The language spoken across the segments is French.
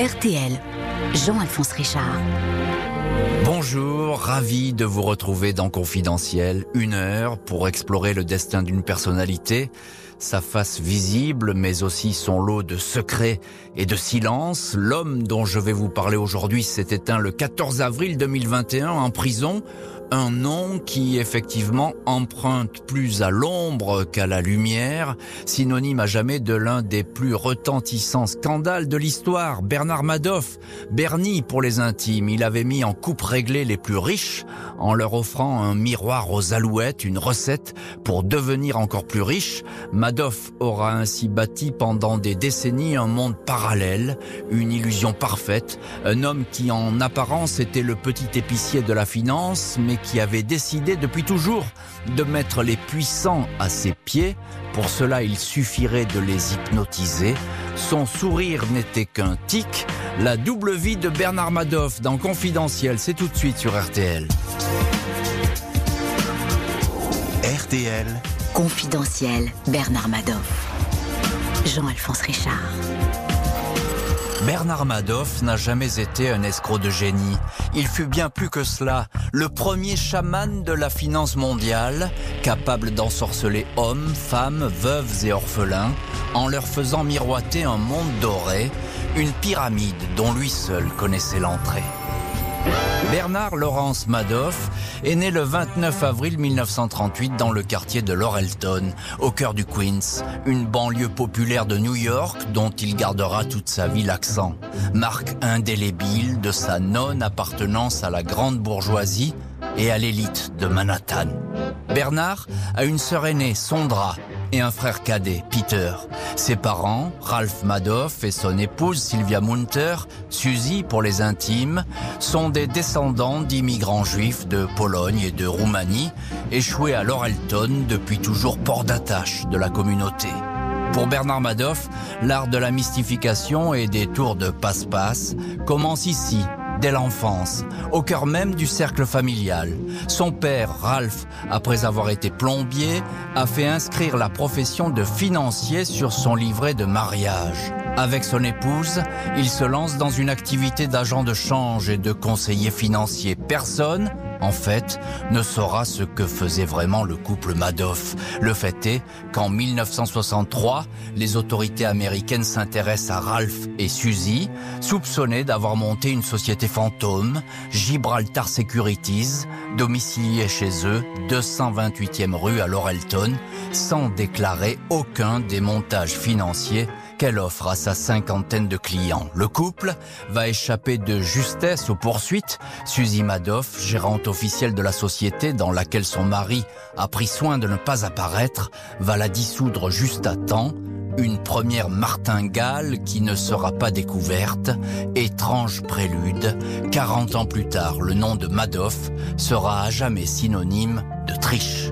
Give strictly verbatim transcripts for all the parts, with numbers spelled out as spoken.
R T L, Jean-Alphonse Richard. Bonjour, ravi de vous retrouver dans Confidentiel. Une heure pour explorer le destin d'une personnalité, sa face visible, mais aussi son lot de secrets et de silence. L'homme dont je vais vous parler aujourd'hui s'est éteint le quatorze avril deux mille vingt et un en prison. Un nom qui, effectivement, emprunte plus à l'ombre qu'à la lumière, synonyme à jamais de l'un des plus retentissants scandales de l'histoire. Bernard Madoff, Bernie pour les intimes, il avait mis en coupe réglée les plus riches en leur offrant un miroir aux alouettes, une recette pour devenir encore plus riche. Madoff aura ainsi bâti pendant des décennies un monde parallèle, une illusion parfaite, un homme qui en apparence était le petit épicier de la finance, mais qui avait décidé depuis toujours de mettre les puissants à ses pieds. Pour cela, il suffirait de les hypnotiser. Son sourire n'était qu'un tic. La double vie de Bernard Madoff dans Confidentiel, c'est tout de suite sur R T L. R T L. Confidentiel, Bernard Madoff. Jean-Alphonse Richard. Bernard Madoff n'a jamais été un escroc de génie. Il fut bien plus que cela, le premier chaman de la finance mondiale, capable d'ensorceler hommes, femmes, veuves et orphelins, en leur faisant miroiter un monde doré, une pyramide dont lui seul connaissait l'entrée. Bernard Lawrence Madoff est né le vingt-neuf avril mille neuf cent trente-huit dans le quartier de Laurelton, au cœur du Queens, une banlieue populaire de New York dont il gardera toute sa vie l'accent, marque indélébile de sa non-appartenance à la grande bourgeoisie et à l'élite de Manhattan. Bernard a une sœur aînée, Sondra, et un frère cadet, Peter. Ses parents, Ralph Madoff et son épouse, Sylvia Munter, Suzy pour les intimes, sont des descendants d'immigrants juifs de Pologne et de Roumanie, échoués à Laurelton, depuis toujours port d'attache de la communauté. Pour Bernard Madoff, l'art de la mystification et des tours de passe-passe commence ici, dès l'enfance, au cœur même du cercle familial. Son père, Ralph, après avoir été plombier, a fait inscrire la profession de financier sur son livret de mariage. Avec son épouse, il se lance dans une activité d'agent de change et de conseiller financier. Personne, en fait, ne saura ce que faisait vraiment le couple Madoff. Le fait est qu'en mille neuf cent soixante-trois, les autorités américaines s'intéressent à Ralph et Suzy, soupçonnés d'avoir monté une société fantôme, Gibraltar Securities, domiciliée chez eux, deux cent vingt-huitième rue à Laurelton, sans déclarer aucun des montages financiers qu'elle offre à sa cinquantaine de clients. Le couple va échapper de justesse aux poursuites. Suzy Madoff, gérante officielle de la société dans laquelle son mari a pris soin de ne pas apparaître, va la dissoudre juste à temps. Une première martingale qui ne sera pas découverte. Étrange prélude. quarante ans plus tard, le nom de Madoff sera à jamais synonyme de triche.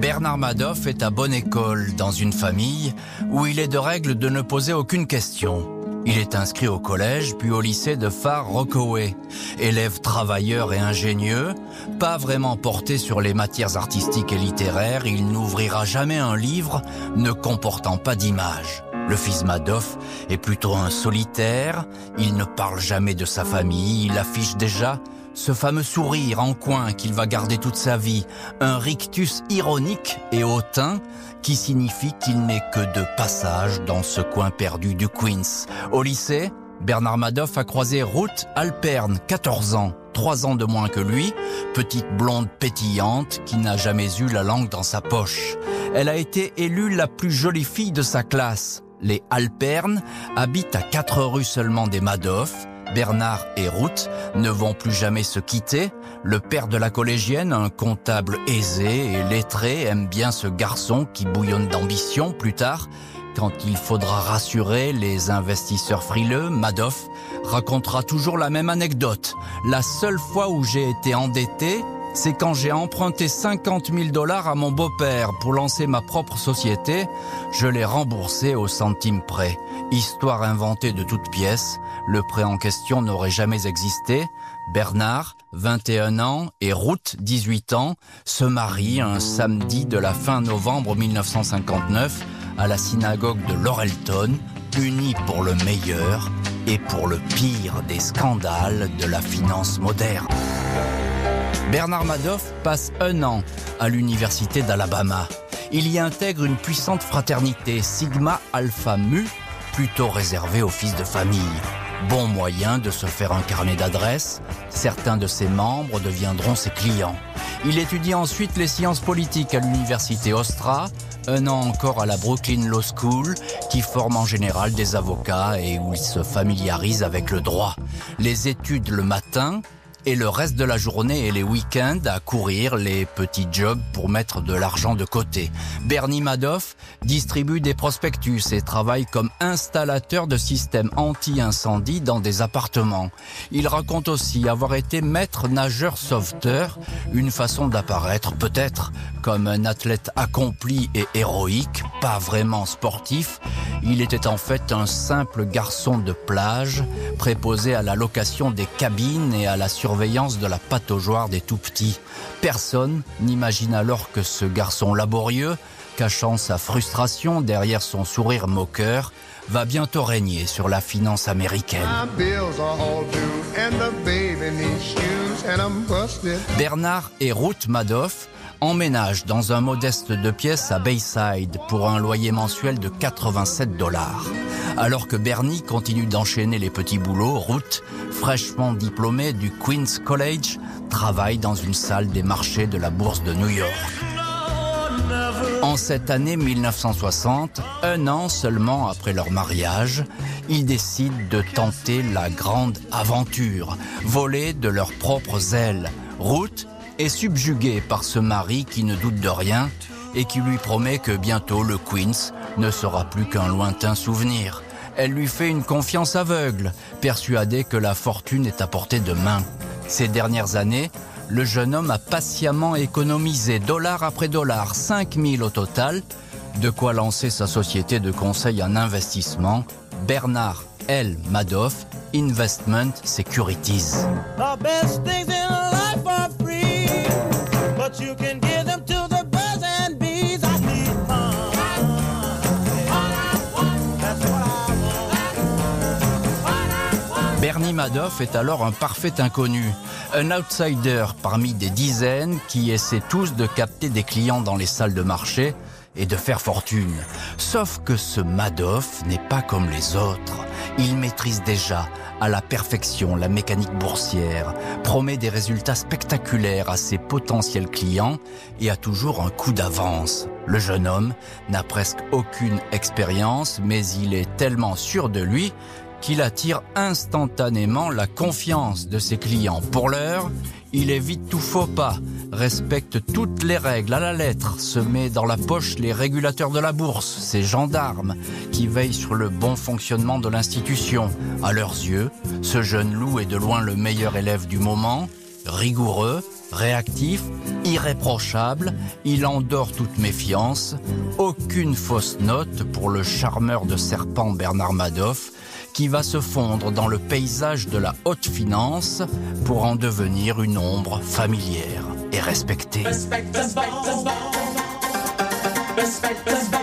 Bernard Madoff est à bonne école dans une famille où il est de règle de ne poser aucune question. Il est inscrit au collège puis au lycée de Far Rockaway. Élève travailleur et ingénieux, pas vraiment porté sur les matières artistiques et littéraires, il n'ouvrira jamais un livre ne comportant pas d'image. Le fils Madoff est plutôt un solitaire, il ne parle jamais de sa famille, il affiche déjà ce fameux sourire en coin qu'il va garder toute sa vie, un rictus ironique et hautain qui signifie qu'il n'est que de passage dans ce coin perdu du Queens. Au lycée, Bernard Madoff a croisé Ruth Alperne, quatorze ans, trois ans de moins que lui, petite blonde pétillante qui n'a jamais eu la langue dans sa poche. Elle a été élue la plus jolie fille de sa classe. Les Alperne habitent à quatre rues seulement des Madoff. Bernard et Ruth ne vont plus jamais se quitter. Le père de la collégienne, un comptable aisé et lettré, aime bien ce garçon qui bouillonne d'ambition. Plus tard, quand il faudra rassurer les investisseurs frileux, Madoff racontera toujours la même anecdote. La seule fois où j'ai été endetté, c'est quand j'ai emprunté cinquante mille dollars à mon beau-père pour lancer ma propre société. Je l'ai remboursé au centime près. Histoire inventée de toutes pièces, le prêt en question n'aurait jamais existé. Bernard, vingt et un ans, et Ruth, dix-huit ans, se marient un samedi de la fin novembre mille neuf cent cinquante-neuf à la synagogue de Laurelton, unis pour le meilleur et pour le pire des scandales de la finance moderne. Bernard Madoff passe un an à l'université d'Alabama. Il y intègre une puissante fraternité, Sigma Alpha Mu, plutôt réservée aux fils de famille. Bon moyen de se faire un carnet d'adresses, certains de ses membres deviendront ses clients. Il étudie ensuite les sciences politiques à l'université Hofstra, un an encore à la Brooklyn Law School, qui forme en général des avocats et où il se familiarise avec le droit. Les études le matin et le reste de la journée et les week-ends à courir les petits jobs pour mettre de l'argent de côté. Bernie Madoff distribue des prospectus et travaille comme installateur de systèmes anti-incendie dans des appartements. Il raconte aussi avoir été maître nageur-sauveteur, une façon d'apparaître peut-être comme un athlète accompli et héroïque, pas vraiment sportif. Il était en fait un simple garçon de plage, préposé à la location des cabines et à la surveillance de la pataugeoire des tout-petits. Personne n'imagine alors que ce garçon laborieux, cachant sa frustration derrière son sourire moqueur, va bientôt régner sur la finance américaine. Bernard et Ruth Madoff emménagent dans un modeste deux pièces à Bayside pour un loyer mensuel de quatre-vingt-sept dollars. Alors que Bernie continue d'enchaîner les petits boulots, Ruth, fraîchement diplômée du Queen's College, travaille dans une salle des marchés de la bourse de New York. En cette année mille neuf cent soixante, un an seulement après leur mariage, ils décident de tenter la grande aventure, volée de leurs propres ailes. Ruth est subjuguée par ce mari qui ne doute de rien et qui lui promet que bientôt le Queen's ne sera plus qu'un lointain souvenir. Elle lui fait une confiance aveugle, persuadée que la fortune est à portée de main. Ces dernières années, le jeune homme a patiemment économisé dollar après dollar, cinq mille au total, de quoi lancer sa société de conseil en investissement, Bernard L. Madoff Investment Securities. Bernie Madoff est alors un parfait inconnu, un outsider parmi des dizaines qui essaient tous de capter des clients dans les salles de marché et de faire fortune. Sauf que ce Madoff n'est pas comme les autres. Il maîtrise déjà à la perfection la mécanique boursière, promet des résultats spectaculaires à ses potentiels clients et a toujours un coup d'avance. Le jeune homme n'a presque aucune expérience, mais il est tellement sûr de lui qu'il attire instantanément la confiance de ses clients. Pour l'heure, il évite tout faux pas, respecte toutes les règles à la lettre, se met dans la poche les régulateurs de la bourse, ces gendarmes qui veillent sur le bon fonctionnement de l'institution. À leurs yeux, ce jeune loup est de loin le meilleur élève du moment, rigoureux, réactif, irréprochable, il endort toute méfiance, aucune fausse note pour le charmeur de serpent Bernard Madoff, qui va se fondre dans le paysage de la haute finance pour en devenir une ombre familière et respectée. Respect, respect, respect, respect, respect,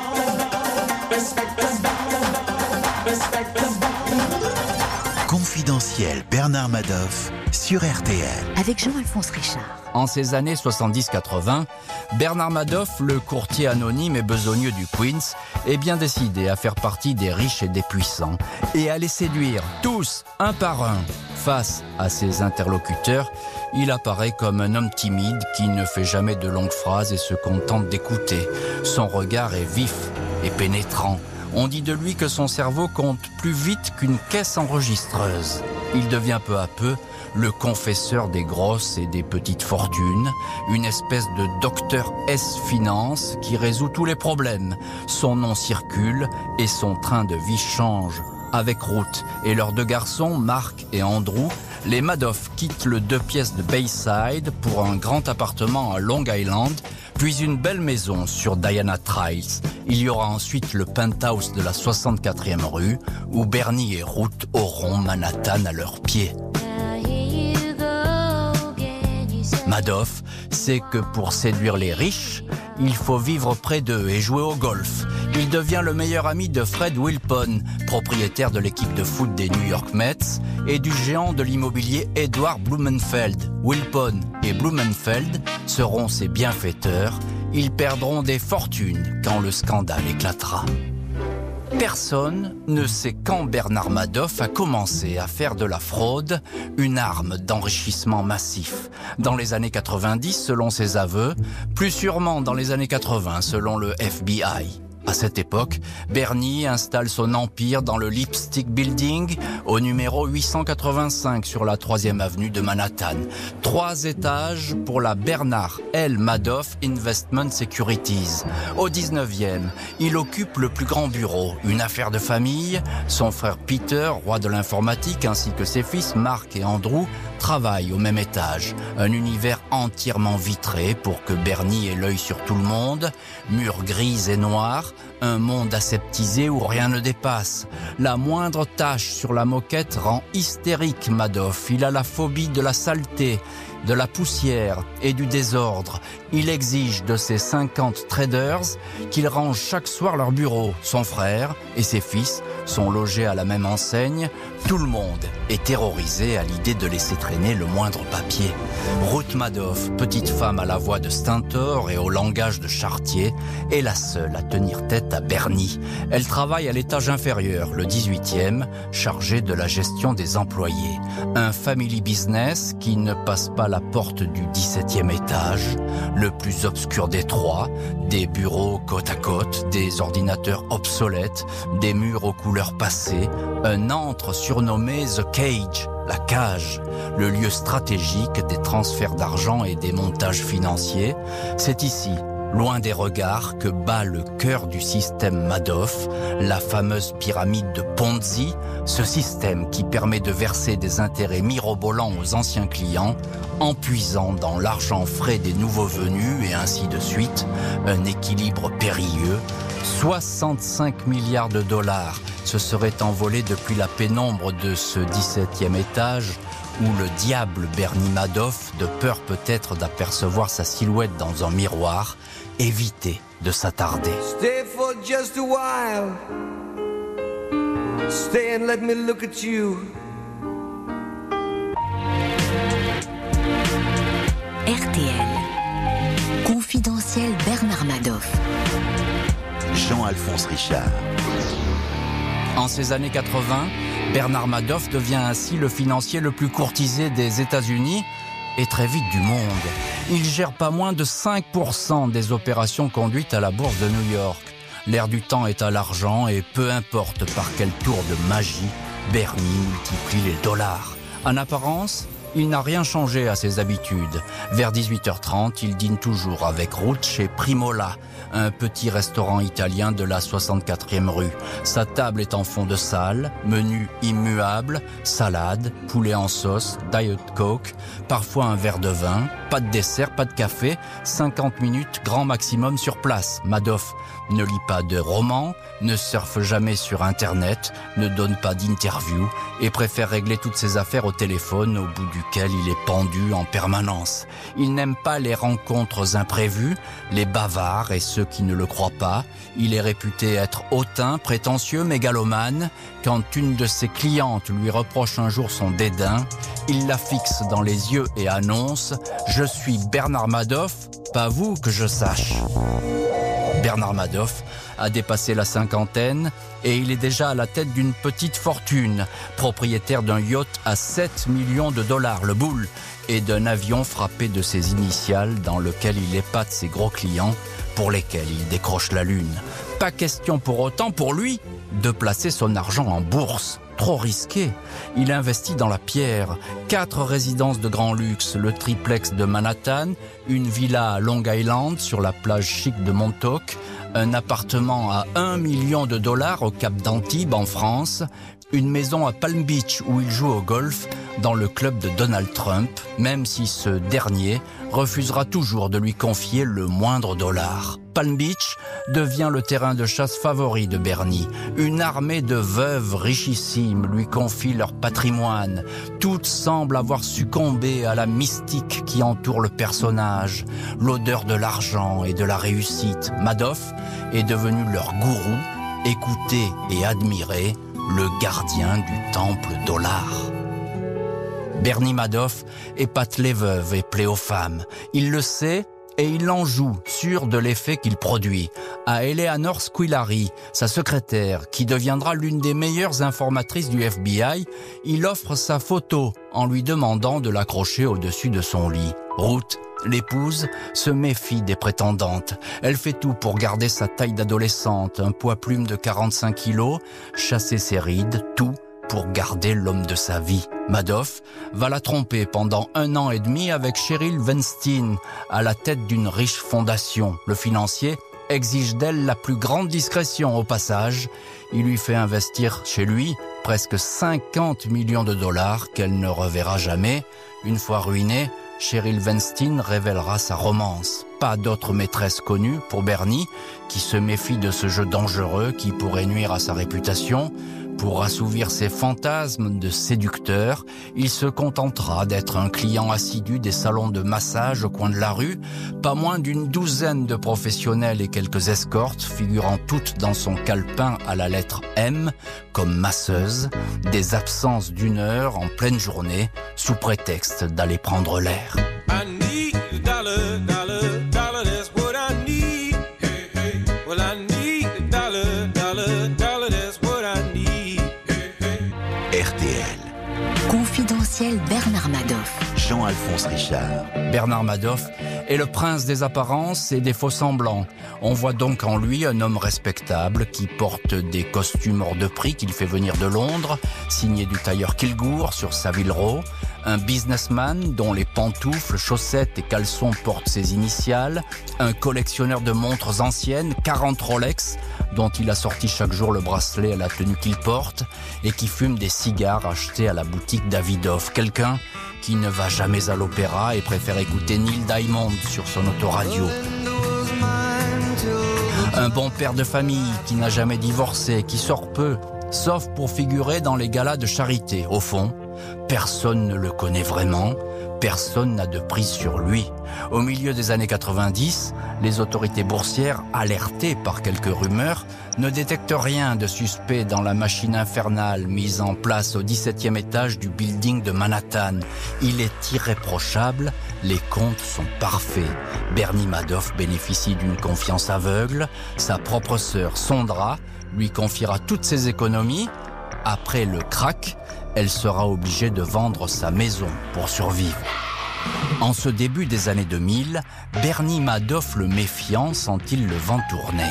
Confidentiel Bernard Madoff sur R T L. Avec Jean-Alphonse Richard. En ces années soixante-dix quatre-vingt, Bernard Madoff, le courtier anonyme et besogneux du Queens, est bien décidé à faire partie des riches et des puissants et à les séduire tous, un par un. Face à ses interlocuteurs, il apparaît comme un homme timide qui ne fait jamais de longues phrases et se contente d'écouter. Son regard est vif et pénétrant. On dit de lui que son cerveau compte plus vite qu'une caisse enregistreuse. Il devient peu à peu le confesseur des grosses et des petites fortunes, une espèce de docteur S Finance qui résout tous les problèmes. Son nom circule et son train de vie change. Avec Ruth et leurs deux garçons, Mark et Andrew, les Madoff quittent le deux pièces de Bayside pour un grand appartement à Long Island, puis une belle maison sur Diana Trails. Il y aura ensuite le penthouse de la soixante-quatrième rue, où Bernie et Ruth auront Manhattan à leurs pieds. Madoff sait que pour séduire les riches, il faut vivre près d'eux et jouer au golf. Il devient le meilleur ami de Fred Wilpon, propriétaire de l'équipe de foot des New York Mets, et du géant de l'immobilier Edward Blumenfeld. Wilpon et Blumenfeld seront ses bienfaiteurs. Ils perdront des fortunes quand le scandale éclatera. Personne ne sait quand Bernard Madoff a commencé à faire de la fraude une arme d'enrichissement massif. Dans les années quatre-vingt-dix, selon ses aveux, plus sûrement dans les années quatre-vingts, selon le F B I. À cette époque, Bernie installe son empire dans le Lipstick Building, au numéro huit cent quatre-vingt-cinq sur la troisième avenue de Manhattan. Trois étages pour la Bernard L. Madoff Investment Securities. Au dix-neuvième, il occupe le plus grand bureau, une affaire de famille. Son frère Peter, roi de l'informatique, ainsi que ses fils Mark et Andrew, travaillent au même étage. Un univers entièrement vitré pour que Bernie ait l'œil sur tout le monde. Murs gris et noirs. Un monde aseptisé où rien ne dépasse. La moindre tache sur la moquette rend hystérique Madoff. Il a la phobie de la saleté, de la poussière et du désordre. Il exige de ses cinquante traders qu'ils rangent chaque soir leur bureau. Son frère et ses fils sont logés à la même enseigne. Tout le monde est terrorisé à l'idée de laisser traîner le moindre papier. Ruth Madoff, petite femme à la voix de Stentor et au langage de Chartier, est la seule à tenir tête à Bernie. Elle travaille à l'étage inférieur, le dix-huitième, chargée de la gestion des employés. Un family business qui ne passe pas la porte du dix-septième étage, le plus obscur des trois, des bureaux côte à côte, des ordinateurs obsolètes, des murs aux couleurs passées, un antre surnommé The Cage, la cage, le lieu stratégique des transferts d'argent et des montages financiers. C'est ici, loin des regards, que bat le cœur du système Madoff, la fameuse pyramide de Ponzi, ce système qui permet de verser des intérêts mirobolants aux anciens clients en puisant dans l'argent frais des nouveaux venus et ainsi de suite, un équilibre périlleux. soixante-cinq milliards de dollars se seraient envolés depuis la pénombre de ce dix-septième étage où le diable Bernie Madoff, de peur peut-être d'apercevoir sa silhouette dans un miroir, évitait de s'attarder. Stay for just a while. Stay and let me look at you. R T L. Confidentiel Bernard Madoff. Jean-Alphonse Richard. En ces années quatre-vingts, Bernard Madoff devient ainsi le financier le plus courtisé des États-Unis et très vite du monde. Il gère pas moins de cinq pour cent des opérations conduites à la bourse de New York. L'air du temps est à l'argent et peu importe par quel tour de magie, Bernie multiplie les dollars. En apparence, il n'a rien changé à ses habitudes. Vers dix-huit heures trente, il dîne toujours avec Ruth chez Primola, un petit restaurant italien de la soixante-quatrième rue. Sa table est en fond de salle, menu immuable, salade, poulet en sauce, diet coke, parfois un verre de vin, pas de dessert, pas de café, cinquante minutes grand maximum sur place. Madoff ne lit pas de romans, ne surfe jamais sur Internet, ne donne pas d'interview et préfère régler toutes ses affaires au téléphone au bout duquel il est pendu en permanence. Il n'aime pas les rencontres imprévues, les bavards et ceux qui ne le croient pas. Il est réputé être hautain, prétentieux, mégalomane. Quand une de ses clientes lui reproche un jour son dédain, il la fixe dans les yeux et annonce « Je suis Bernard Madoff, pas vous que je sache ». Bernard Madoff a dépassé la cinquantaine et il est déjà à la tête d'une petite fortune, propriétaire d'un yacht à sept millions de dollars, le Bull, et d'un avion frappé de ses initiales dans lequel il épate ses gros clients pour lesquels il décroche la lune. Pas question pour autant pour lui de placer son argent en bourse. Trop risqué, il investit dans la pierre. Quatre résidences de grand luxe, le triplex de Manhattan, une villa à Long Island sur la plage chic de Montauk, un appartement à un million de dollars au Cap d'Antibes en France, une maison à Palm Beach où il joue au golf dans le club de Donald Trump, même si ce dernier refusera toujours de lui confier le moindre dollar. Palm Beach devient le terrain de chasse favori de Bernie. Une armée de veuves richissimes lui confie leur patrimoine. Toutes semblent avoir succombé à la mystique qui entoure le personnage. L'odeur de l'argent et de la réussite. Madoff est devenu leur gourou, écouté et admiré, le gardien du temple dollar. Bernie Madoff épate les veuves et plaît aux femmes. Il le sait et il en joue, sûr de l'effet qu'il produit. À Eleanor Squillari, sa secrétaire, qui deviendra l'une des meilleures informatrices du F B I, il offre sa photo en lui demandant de l'accrocher au-dessus de son lit. Ruth, l'épouse, se méfie des prétendantes. Elle fait tout pour garder sa taille d'adolescente, un poids plume de quarante-cinq kilos, chasser ses rides, tout pour garder l'homme de sa vie. Madoff va la tromper pendant un an et demi avec Cheryl Weinstein, à la tête d'une riche fondation. Le financier exige d'elle la plus grande discrétion au passage. Il lui fait investir chez lui presque cinquante millions de dollars qu'elle ne reverra jamais. Une fois ruinée, Cheryl Weinstein révélera sa romance. Pas d'autre maîtresse connue pour Bernie, qui se méfie de ce jeu dangereux qui pourrait nuire à sa réputation. Pour assouvir ses fantasmes de séducteur, il se contentera d'être un client assidu des salons de massage au coin de la rue. Pas moins d'une douzaine de professionnels et quelques escortes, figurant toutes dans son calepin à la lettre M, comme masseuse, des absences d'une heure en pleine journée, sous prétexte d'aller prendre l'air. Bernard Madoff. Jean-Alphonse Richard. Bernard Madoff est le prince des apparences et des faux-semblants. On voit donc en lui un homme respectable qui porte des costumes hors de prix qu'il fait venir de Londres, signé du tailleur Kilgour sur Savile Row, un businessman dont les pantoufles, chaussettes et caleçons portent ses initiales, un collectionneur de montres anciennes, quarante Rolex, dont il a sorti chaque jour le bracelet à la tenue qu'il porte et qui fume des cigares achetés à la boutique Davidoff. Quelqu'un qui ne va jamais à l'opéra et préfère écouter Neil Diamond sur son autoradio. Un bon père de famille qui n'a jamais divorcé, qui sort peu, sauf pour figurer dans les galas de charité. Au fond, personne ne le connaît vraiment. Personne n'a de prise sur lui. Au milieu des années quatre-vingt-dix, les autorités boursières, alertées par quelques rumeurs, ne détectent rien de suspect dans la machine infernale mise en place au dix-septième étage du building de Manhattan. Il est irréprochable, les comptes sont parfaits. Bernie Madoff bénéficie d'une confiance aveugle. Sa propre sœur, Sondra, lui confiera toutes ses économies. Après le crack, elle sera obligée de vendre sa maison pour survivre. En ce début des années deux mille, Bernie Madoff le méfiant sent-il le vent tourner.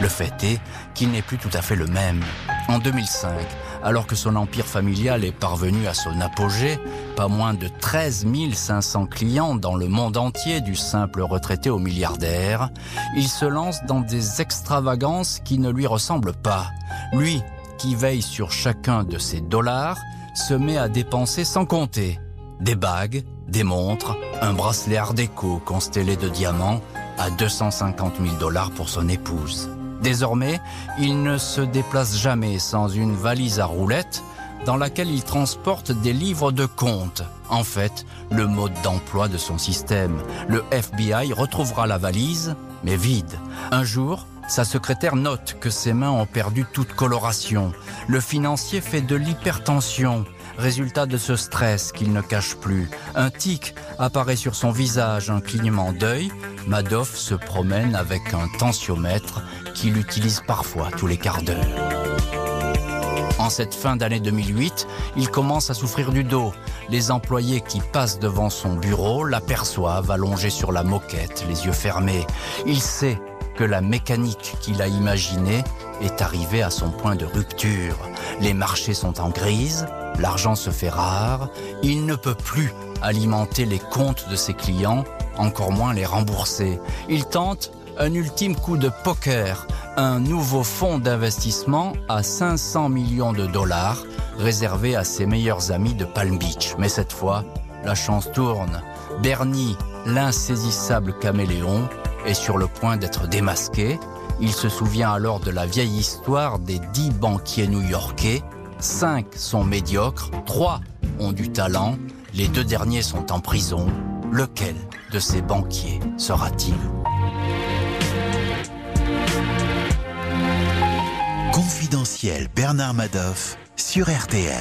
Le fait est qu'il n'est plus tout à fait le même. En deux mille cinq, alors que son empire familial est parvenu à son apogée, pas moins de treize mille cinq cents clients dans le monde entier, du simple retraité au milliardaire, il se lance dans des extravagances qui ne lui ressemblent pas. Lui, qui veille sur chacun de ses dollars, se met à dépenser sans compter. Des bagues, des montres, un bracelet art déco constellé de diamants à deux cent cinquante mille dollars pour son épouse. Désormais, il ne se déplace jamais sans une valise à roulettes dans laquelle il transporte des livres de compte. En fait, le mode d'emploi de son système. Le F B I retrouvera la valise, mais vide. Un jour, sa secrétaire note que ses mains ont perdu toute coloration. Le financier fait de l'hypertension, résultat de ce stress qu'il ne cache plus. Un tic apparaît sur son visage, un clignement d'œil. Madoff se promène avec un tensiomètre qu'il utilise parfois tous les quarts d'heure. En cette fin d'année deux mille huit, il commence à souffrir du dos. Les employés qui passent devant son bureau l'aperçoivent allongé sur la moquette, les yeux fermés. Il sait que la mécanique qu'il a imaginée est arrivée à son point de rupture. Les marchés sont en crise, l'argent se fait rare, il ne peut plus alimenter les comptes de ses clients, encore moins les rembourser. Il tente un ultime coup de poker, un nouveau fonds d'investissement à cinq cents millions de dollars réservé à ses meilleurs amis de Palm Beach. Mais cette fois, la chance tourne. Bernie, l'insaisissable caméléon, est sur le point d'être démasqué. Il se souvient alors de la vieille histoire des dix banquiers new-yorkais. Cinq sont médiocres, trois ont du talent, les deux derniers sont en prison. Lequel de ces banquiers sera-t-il ? Confidentiel Bernard Madoff sur R T L.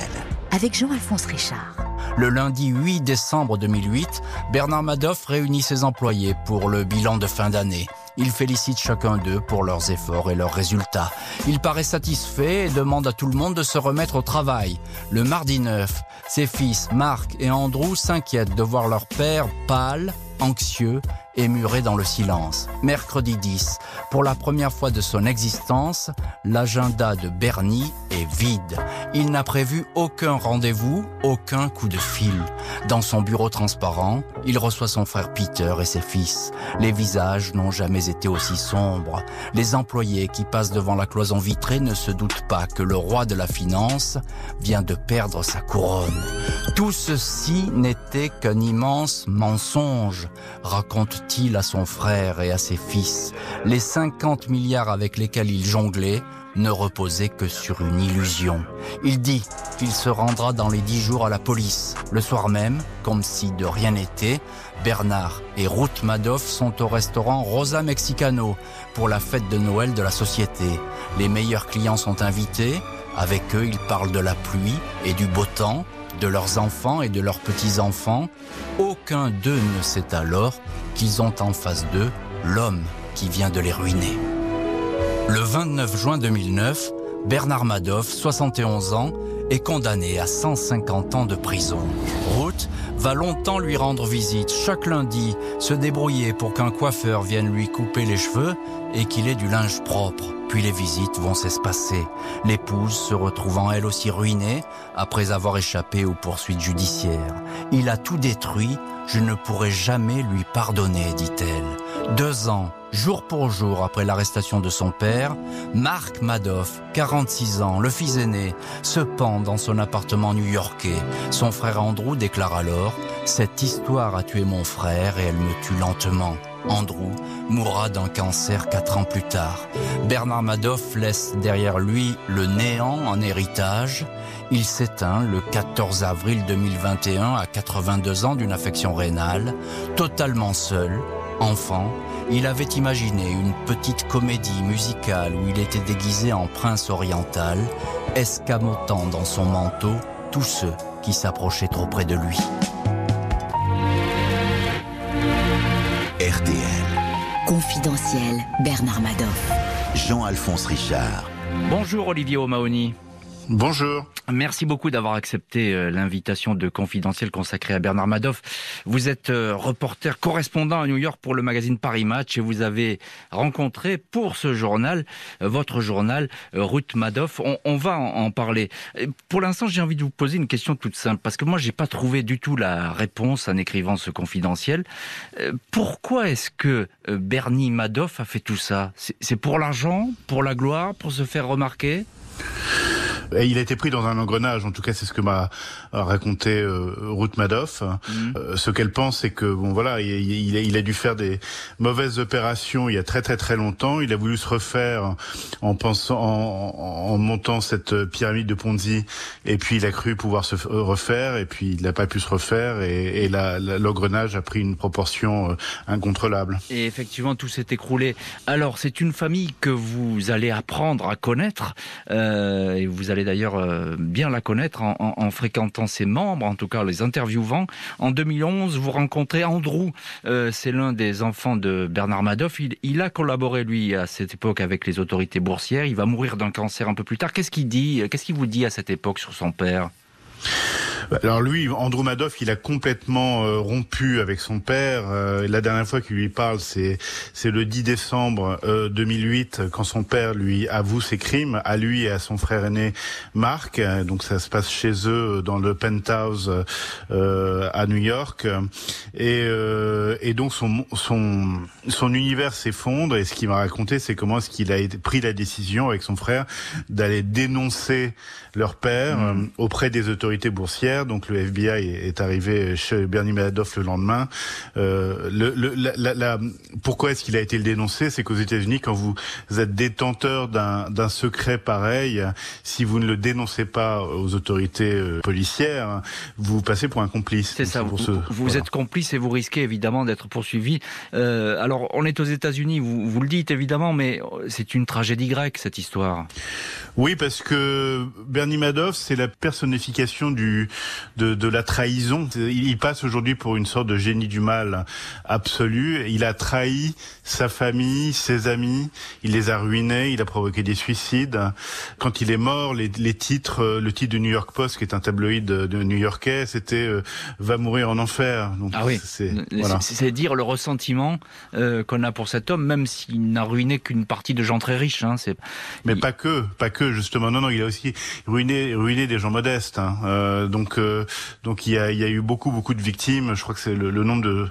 Avec Jean-Alphonse Richard. Le lundi huit décembre deux mille huit, Bernard Madoff réunit ses employés pour le bilan de fin d'année. Il félicite chacun d'eux pour leurs efforts et leurs résultats. Il paraît satisfait et demande à tout le monde de se remettre au travail. Le mardi neuf, ses fils Mark et Andrew s'inquiètent de voir leur père pâle, anxieux et muré dans le silence. Mercredi dix, pour la première fois de son existence, l'agenda de Bernie est vide. Il n'a prévu aucun rendez-vous, aucun coup de fil. Dans son bureau transparent, il reçoit son frère Peter et ses fils. Les visages n'ont jamais été aussi sombres. Les employés qui passent devant la cloison vitrée ne se doutent pas que le roi de la finance vient de perdre sa couronne. Tout ceci n'était qu'un immense mensonge, raconte-t-il à son frère et à ses fils. Les cinquante milliards avec lesquels il jonglait ne reposaient que sur une illusion. Il dit qu'il se rendra dans les dix jours à la police. Le soir même, comme si de rien n'était, Bernard et Ruth Madoff sont au restaurant Rosa Mexicano pour la fête de Noël de la société. Les meilleurs clients sont invités. Avec eux, ils parlent de la pluie et du beau temps, de leurs enfants et de leurs petits-enfants. Aucun d'eux ne sait alors qu'ils ont en face d'eux l'homme qui vient de les ruiner. Le vingt-neuf juin deux mille neuf, Bernard Madoff, soixante et onze ans, est condamné à cent cinquante ans de prison. Ruth va longtemps lui rendre visite, chaque lundi, se débrouiller pour qu'un coiffeur vienne lui couper les cheveux et qu'il ait du linge propre. Puis les visites vont s'espacer, l'épouse se retrouvant elle aussi ruinée après avoir échappé aux poursuites judiciaires. « Il a tout détruit, je ne pourrai jamais lui pardonner », dit-elle. Deux ans, jour pour jour après l'arrestation de son père, Mark Madoff, quarante-six ans, le fils aîné, se pend dans son appartement new-yorkais. Son frère Andrew déclare alors « Cette histoire a tué mon frère et elle me tue lentement ». Andrew mourra d'un cancer quatre ans plus tard. Bernard Madoff laisse derrière lui le néant en héritage. Il s'éteint le quatorze avril deux mille vingt et un à quatre-vingt-deux ans d'une affection rénale. Totalement seul, enfant, il avait imaginé une petite comédie musicale où il était déguisé en prince oriental, escamotant dans son manteau tous ceux qui s'approchaient trop près de lui. R T L. Confidentiel Bernard Madoff. Jean-Alphonse Richard. Bonjour Olivier O'Mahony. Bonjour. Merci beaucoup d'avoir accepté l'invitation de Confidentiel consacrée à Bernard Madoff. Vous êtes reporter correspondant à New York pour le magazine Paris Match et vous avez rencontré pour ce journal, votre journal, Ruth Madoff. On, on va en parler. Pour l'instant, j'ai envie de vous poser une question toute simple parce que moi, j'ai pas trouvé du tout la réponse en écrivant ce Confidentiel. Pourquoi est-ce que Bernie Madoff a fait tout ça ? C'est pour l'argent, pour la gloire, pour se faire remarquer ? Et il a été pris dans un engrenage, en tout cas c'est ce que m'a raconté euh, Ruth Madoff. Mmh. Euh, ce qu'elle pense, c'est que bon voilà, il, il, a, il a dû faire des mauvaises opérations il y a très très très longtemps. Il a voulu se refaire en pensant, en, en montant cette pyramide de Ponzi, et puis il a cru pouvoir se refaire, et puis il n'a pas pu se refaire, et, et la, la, l'engrenage a pris une proportion euh, incontrôlable. Et effectivement, tout s'est écroulé. Alors c'est une famille que vous allez apprendre à connaître, euh, et vous allez d'ailleurs euh, bien la connaître en, en, en fréquentant ses membres, en tout cas les interviewant. En deux mille onze, vous rencontrez Andrew, euh, c'est l'un des enfants de Bernard Madoff. Il, il a collaboré, lui, à cette époque avec les autorités boursières. Il va mourir d'un cancer un peu plus tard. Qu'est-ce qu'il dit, qu'est-ce qu'il vous dit à cette époque sur son père ? Alors lui, Andrew Madoff, il a complètement euh, rompu avec son père. Euh, la dernière fois qu'il lui parle, c'est c'est le dix décembre deux mille huit, quand son père lui avoue ses crimes, à lui et à son frère aîné Mark. Donc ça se passe chez eux, dans le penthouse euh, à New York. Et, euh, et donc son son son univers s'effondre. Et ce qu'il m'a raconté, c'est comment est-ce qu'il a pris la décision avec son frère d'aller dénoncer leur père mmh. euh, auprès des autorités boursières. derrière. Donc le F B I est arrivé chez Bernie Madoff le lendemain. Euh, le, le, la, la, la, pourquoi est-ce qu'il a été le dénoncé? C'est qu'aux États-Unis, quand vous êtes détenteur d'un, d'un secret pareil, si vous ne le dénoncez pas aux autorités policières, vous passez pour un complice. C'est ça, vous, ce, vous voilà. êtes complice et vous risquez évidemment d'être poursuivi. Euh, alors, on est aux États-Unis, vous, vous le dites évidemment, mais c'est une tragédie grecque, cette histoire. Oui, parce que Bernie Madoff, c'est la personnification du, de, de la trahison. Il, il passe aujourd'hui pour une sorte de génie du mal absolu. Il a trahi sa famille, ses amis, il les a ruinés, il a provoqué des suicides. Quand il est mort, les, les titres, le titre du New York Post, qui est un tabloïd de, de new-yorkais, c'était euh, « Va mourir en enfer ». Donc, ah oui, c'est, voilà. c'est dire le ressentiment euh, qu'on a pour cet homme, même s'il n'a ruiné qu'une partie de gens très riches. Hein, c'est... Mais il... pas que, pas que justement. Non, non, il a aussi ruiné, ruiné des gens modestes. Hein. Euh, donc, euh, donc il y a, il y a eu beaucoup, beaucoup de victimes. Je crois que c'est le, le nombre de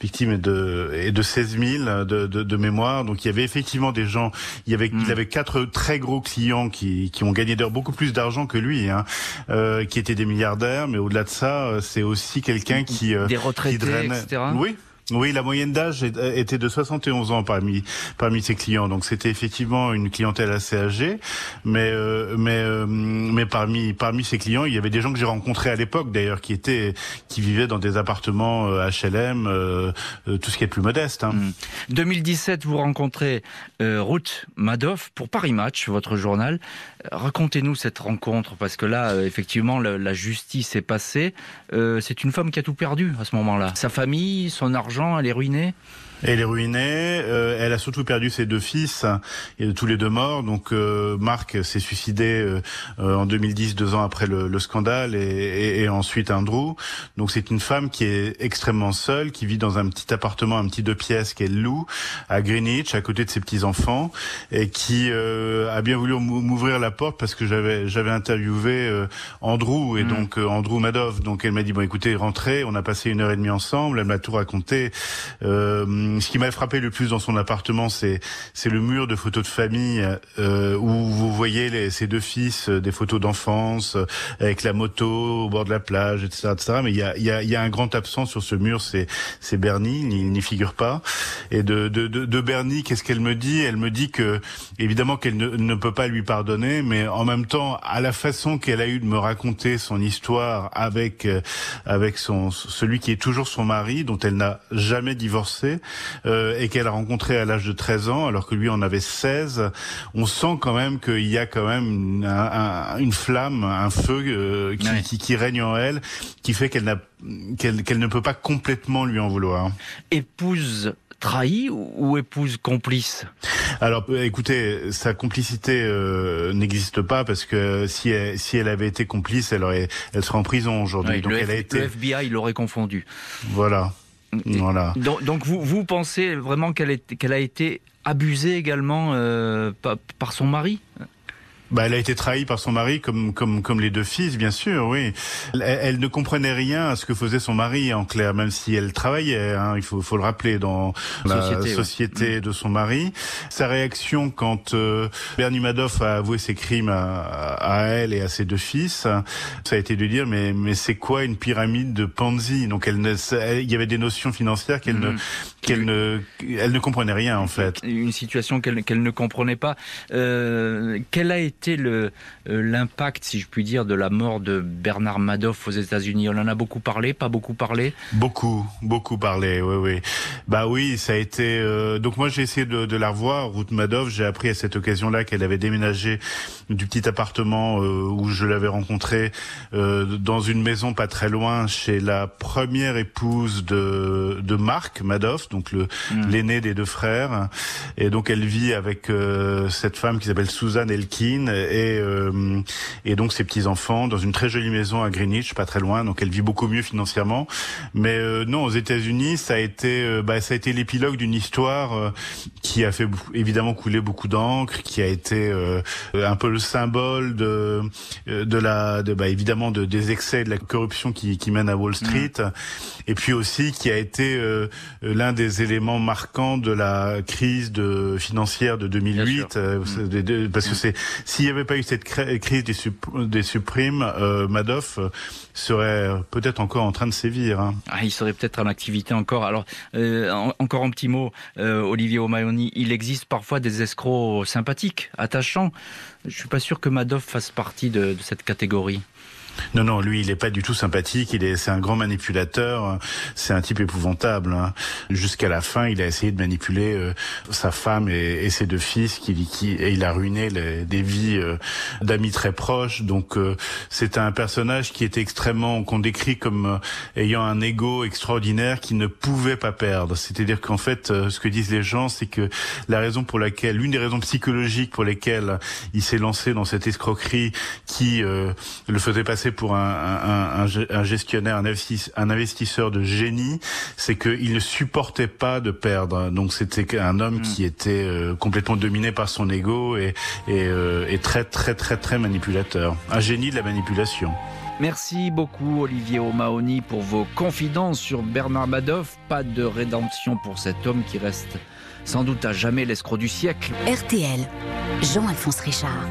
victimes est de, est de seize mille de, de, de mémoire. Donc il y avait effectivement des gens. Il y avait, mmh. il avait quatre très gros clients qui, qui ont gagné d'ailleurs beaucoup plus d'argent que lui, hein, euh, qui étaient des milliardaires. Mais au-delà de ça, c'est aussi quelqu'un qui euh, des retraités, qui drainait... et cetera. Oui. Oui, la moyenne d'âge était de soixante et onze ans parmi parmi ses clients. Donc c'était effectivement une clientèle assez âgée, mais euh, mais euh, mais parmi parmi ses clients, il y avait des gens que j'ai rencontrés à l'époque d'ailleurs qui étaient qui vivaient dans des appartements H L M, euh, euh, tout ce qui est plus modeste. Hein. Mmh. deux mille dix-sept, vous rencontrez euh, Ruth Madoff pour Paris Match, votre journal. Racontez-nous cette rencontre parce que là, euh, effectivement, la, la justice est passée. Euh, c'est une femme qui a tout perdu à ce moment-là. Sa famille, son argent. Elle est ruinée. Elle est ruinée. Euh, elle a surtout perdu ses deux fils, et tous les deux morts. Donc euh, Mark s'est suicidé euh, en deux mille dix, deux ans après le, le scandale, et, et, et ensuite Andrew. Donc c'est une femme qui est extrêmement seule, qui vit dans un petit appartement, un petit deux pièces qu'elle loue à Greenwich, à côté de ses petits enfants, et qui euh, a bien voulu m'ouvrir la porte parce que j'avais j'avais interviewé euh, Andrew et mmh. donc euh, Andrew Madoff. Donc elle m'a dit bon écoutez rentrez. On a passé une heure et demie ensemble. Elle m'a tout raconté. Euh, Ce qui m'a frappé le plus dans son appartement, c'est, c'est le mur de photos de famille euh, où vous voyez les, ses deux fils, euh, des photos d'enfance, euh, avec la moto, au bord de la plage, et cetera, et cetera. Mais il y a, y, a, y a un grand absent sur ce mur, c'est, c'est Bernie, il n'y figure pas. Et de, de, de, de Bernie, qu'est-ce qu'elle me dit? Elle me dit que, évidemment, qu'elle ne, ne peut pas lui pardonner, mais en même temps, à la façon qu'elle a eu de me raconter son histoire avec, euh, avec son, celui qui est toujours son mari, dont elle n'a jamais divorcé, Euh, et qu'elle a rencontré à l'âge de treize ans alors que lui en avait seize, on sent quand même qu'il y a quand même une, un, une flamme, un feu euh, qui, ouais. qui, qui règne en elle qui fait qu'elle, n'a, qu'elle, qu'elle ne peut pas complètement lui en vouloir. Épouse trahie ou épouse complice? Alors, écoutez, sa complicité euh, n'existe pas parce que si elle, si elle avait été complice, elle, aurait, elle serait en prison aujourd'hui. Ouais, donc le, elle F- a été... le F B I l'aurait confondue. Voilà. Voilà. Donc, donc vous, vous pensez vraiment qu'elle, est, qu'elle a été abusée également euh, par, par son mari ? Bah, elle a été trahie par son mari, comme comme comme les deux fils, bien sûr, oui. Elle, elle ne comprenait rien à ce que faisait son mari, en clair, même si elle travaillait. Hein, il faut faut le rappeler dans la société, société ouais. de son mari. Sa réaction quand euh, Bernie Madoff a avoué ses crimes à, à elle et à ses deux fils, ça a été de dire mais mais c'est quoi une pyramide de Ponzi? Donc elle, ne, elle, il y avait des notions financières qu'elle mmh. ne qu'elle ne elle ne comprenait rien en fait. Une situation qu'elle qu'elle ne comprenait pas. Euh, quelle a été Le, euh, l'impact, si je puis dire, de la mort de Bernard Madoff aux États-Unis? On en a beaucoup parlé, pas beaucoup parlé. Beaucoup, beaucoup parlé. Oui, oui. Bah oui, ça a été. Euh... Donc moi, j'ai essayé de, de la revoir, Ruth Madoff. J'ai appris à cette occasion-là qu'elle avait déménagé du petit appartement euh, où je l'avais rencontrée euh, dans une maison pas très loin, chez la première épouse de de Mark Madoff, donc le mmh. l'aîné des deux frères. Et donc elle vit avec euh, cette femme qui s'appelle Suzanne Elkin. Et, euh, et donc ses petits-enfants dans une très jolie maison à Greenwich, pas très loin, donc elle vit beaucoup mieux financièrement. Mais euh, non, aux États-Unis, ça a été, euh, bah, ça a été l'épilogue d'une histoire euh, qui a fait évidemment couler beaucoup d'encre, qui a été euh, un peu le symbole de, de la, de, bah, évidemment de, des excès de la corruption qui, qui mène à Wall Street, mmh. et puis aussi qui a été euh, l'un des éléments marquants de la crise de, financière de deux mille huit, euh, mmh. parce que c'est S'il n'y avait pas eu cette crise des, sub des subprimes, euh, Madoff serait peut-être encore en train de sévir. Hein. Ah, il serait peut-être en activité encore. Alors, euh, en, encore un petit mot, euh, Olivier O'Mahony, il existe parfois des escrocs sympathiques, attachants. Je ne suis pas sûr que Madoff fasse partie de, de cette catégorie. Non, non, lui, il n'est pas du tout sympathique. Il est, c'est un grand manipulateur. C'est un type épouvantable. Hein. Jusqu'à la fin, il a essayé de manipuler euh, sa femme et, et ses deux fils, qui, qui, et il a ruiné les, des vies euh, d'amis très proches. Donc, euh, c'est un personnage qui était extrêmement, qu'on décrit comme euh, ayant un ego extraordinaire, qui ne pouvait pas perdre. C'est-à-dire qu'en fait, euh, ce que disent les gens, c'est que la raison pour laquelle, l'une des raisons psychologiques pour lesquelles il s'est lancé dans cette escroquerie, qui euh, le faisait passer pour un, un, un, un gestionnaire, un investisseur de génie, c'est qu'il ne supportait pas de perdre. Donc c'était un homme mmh. qui était euh, complètement dominé par son ego et, et, euh, et très très très très manipulateur. Un génie de la manipulation. Merci beaucoup Olivier O'Mahony pour vos confidences sur Bernard Madoff. Pas de rédemption pour cet homme qui reste sans doute à jamais l'escroc du siècle. R T L, Jean-Alphonse Richard.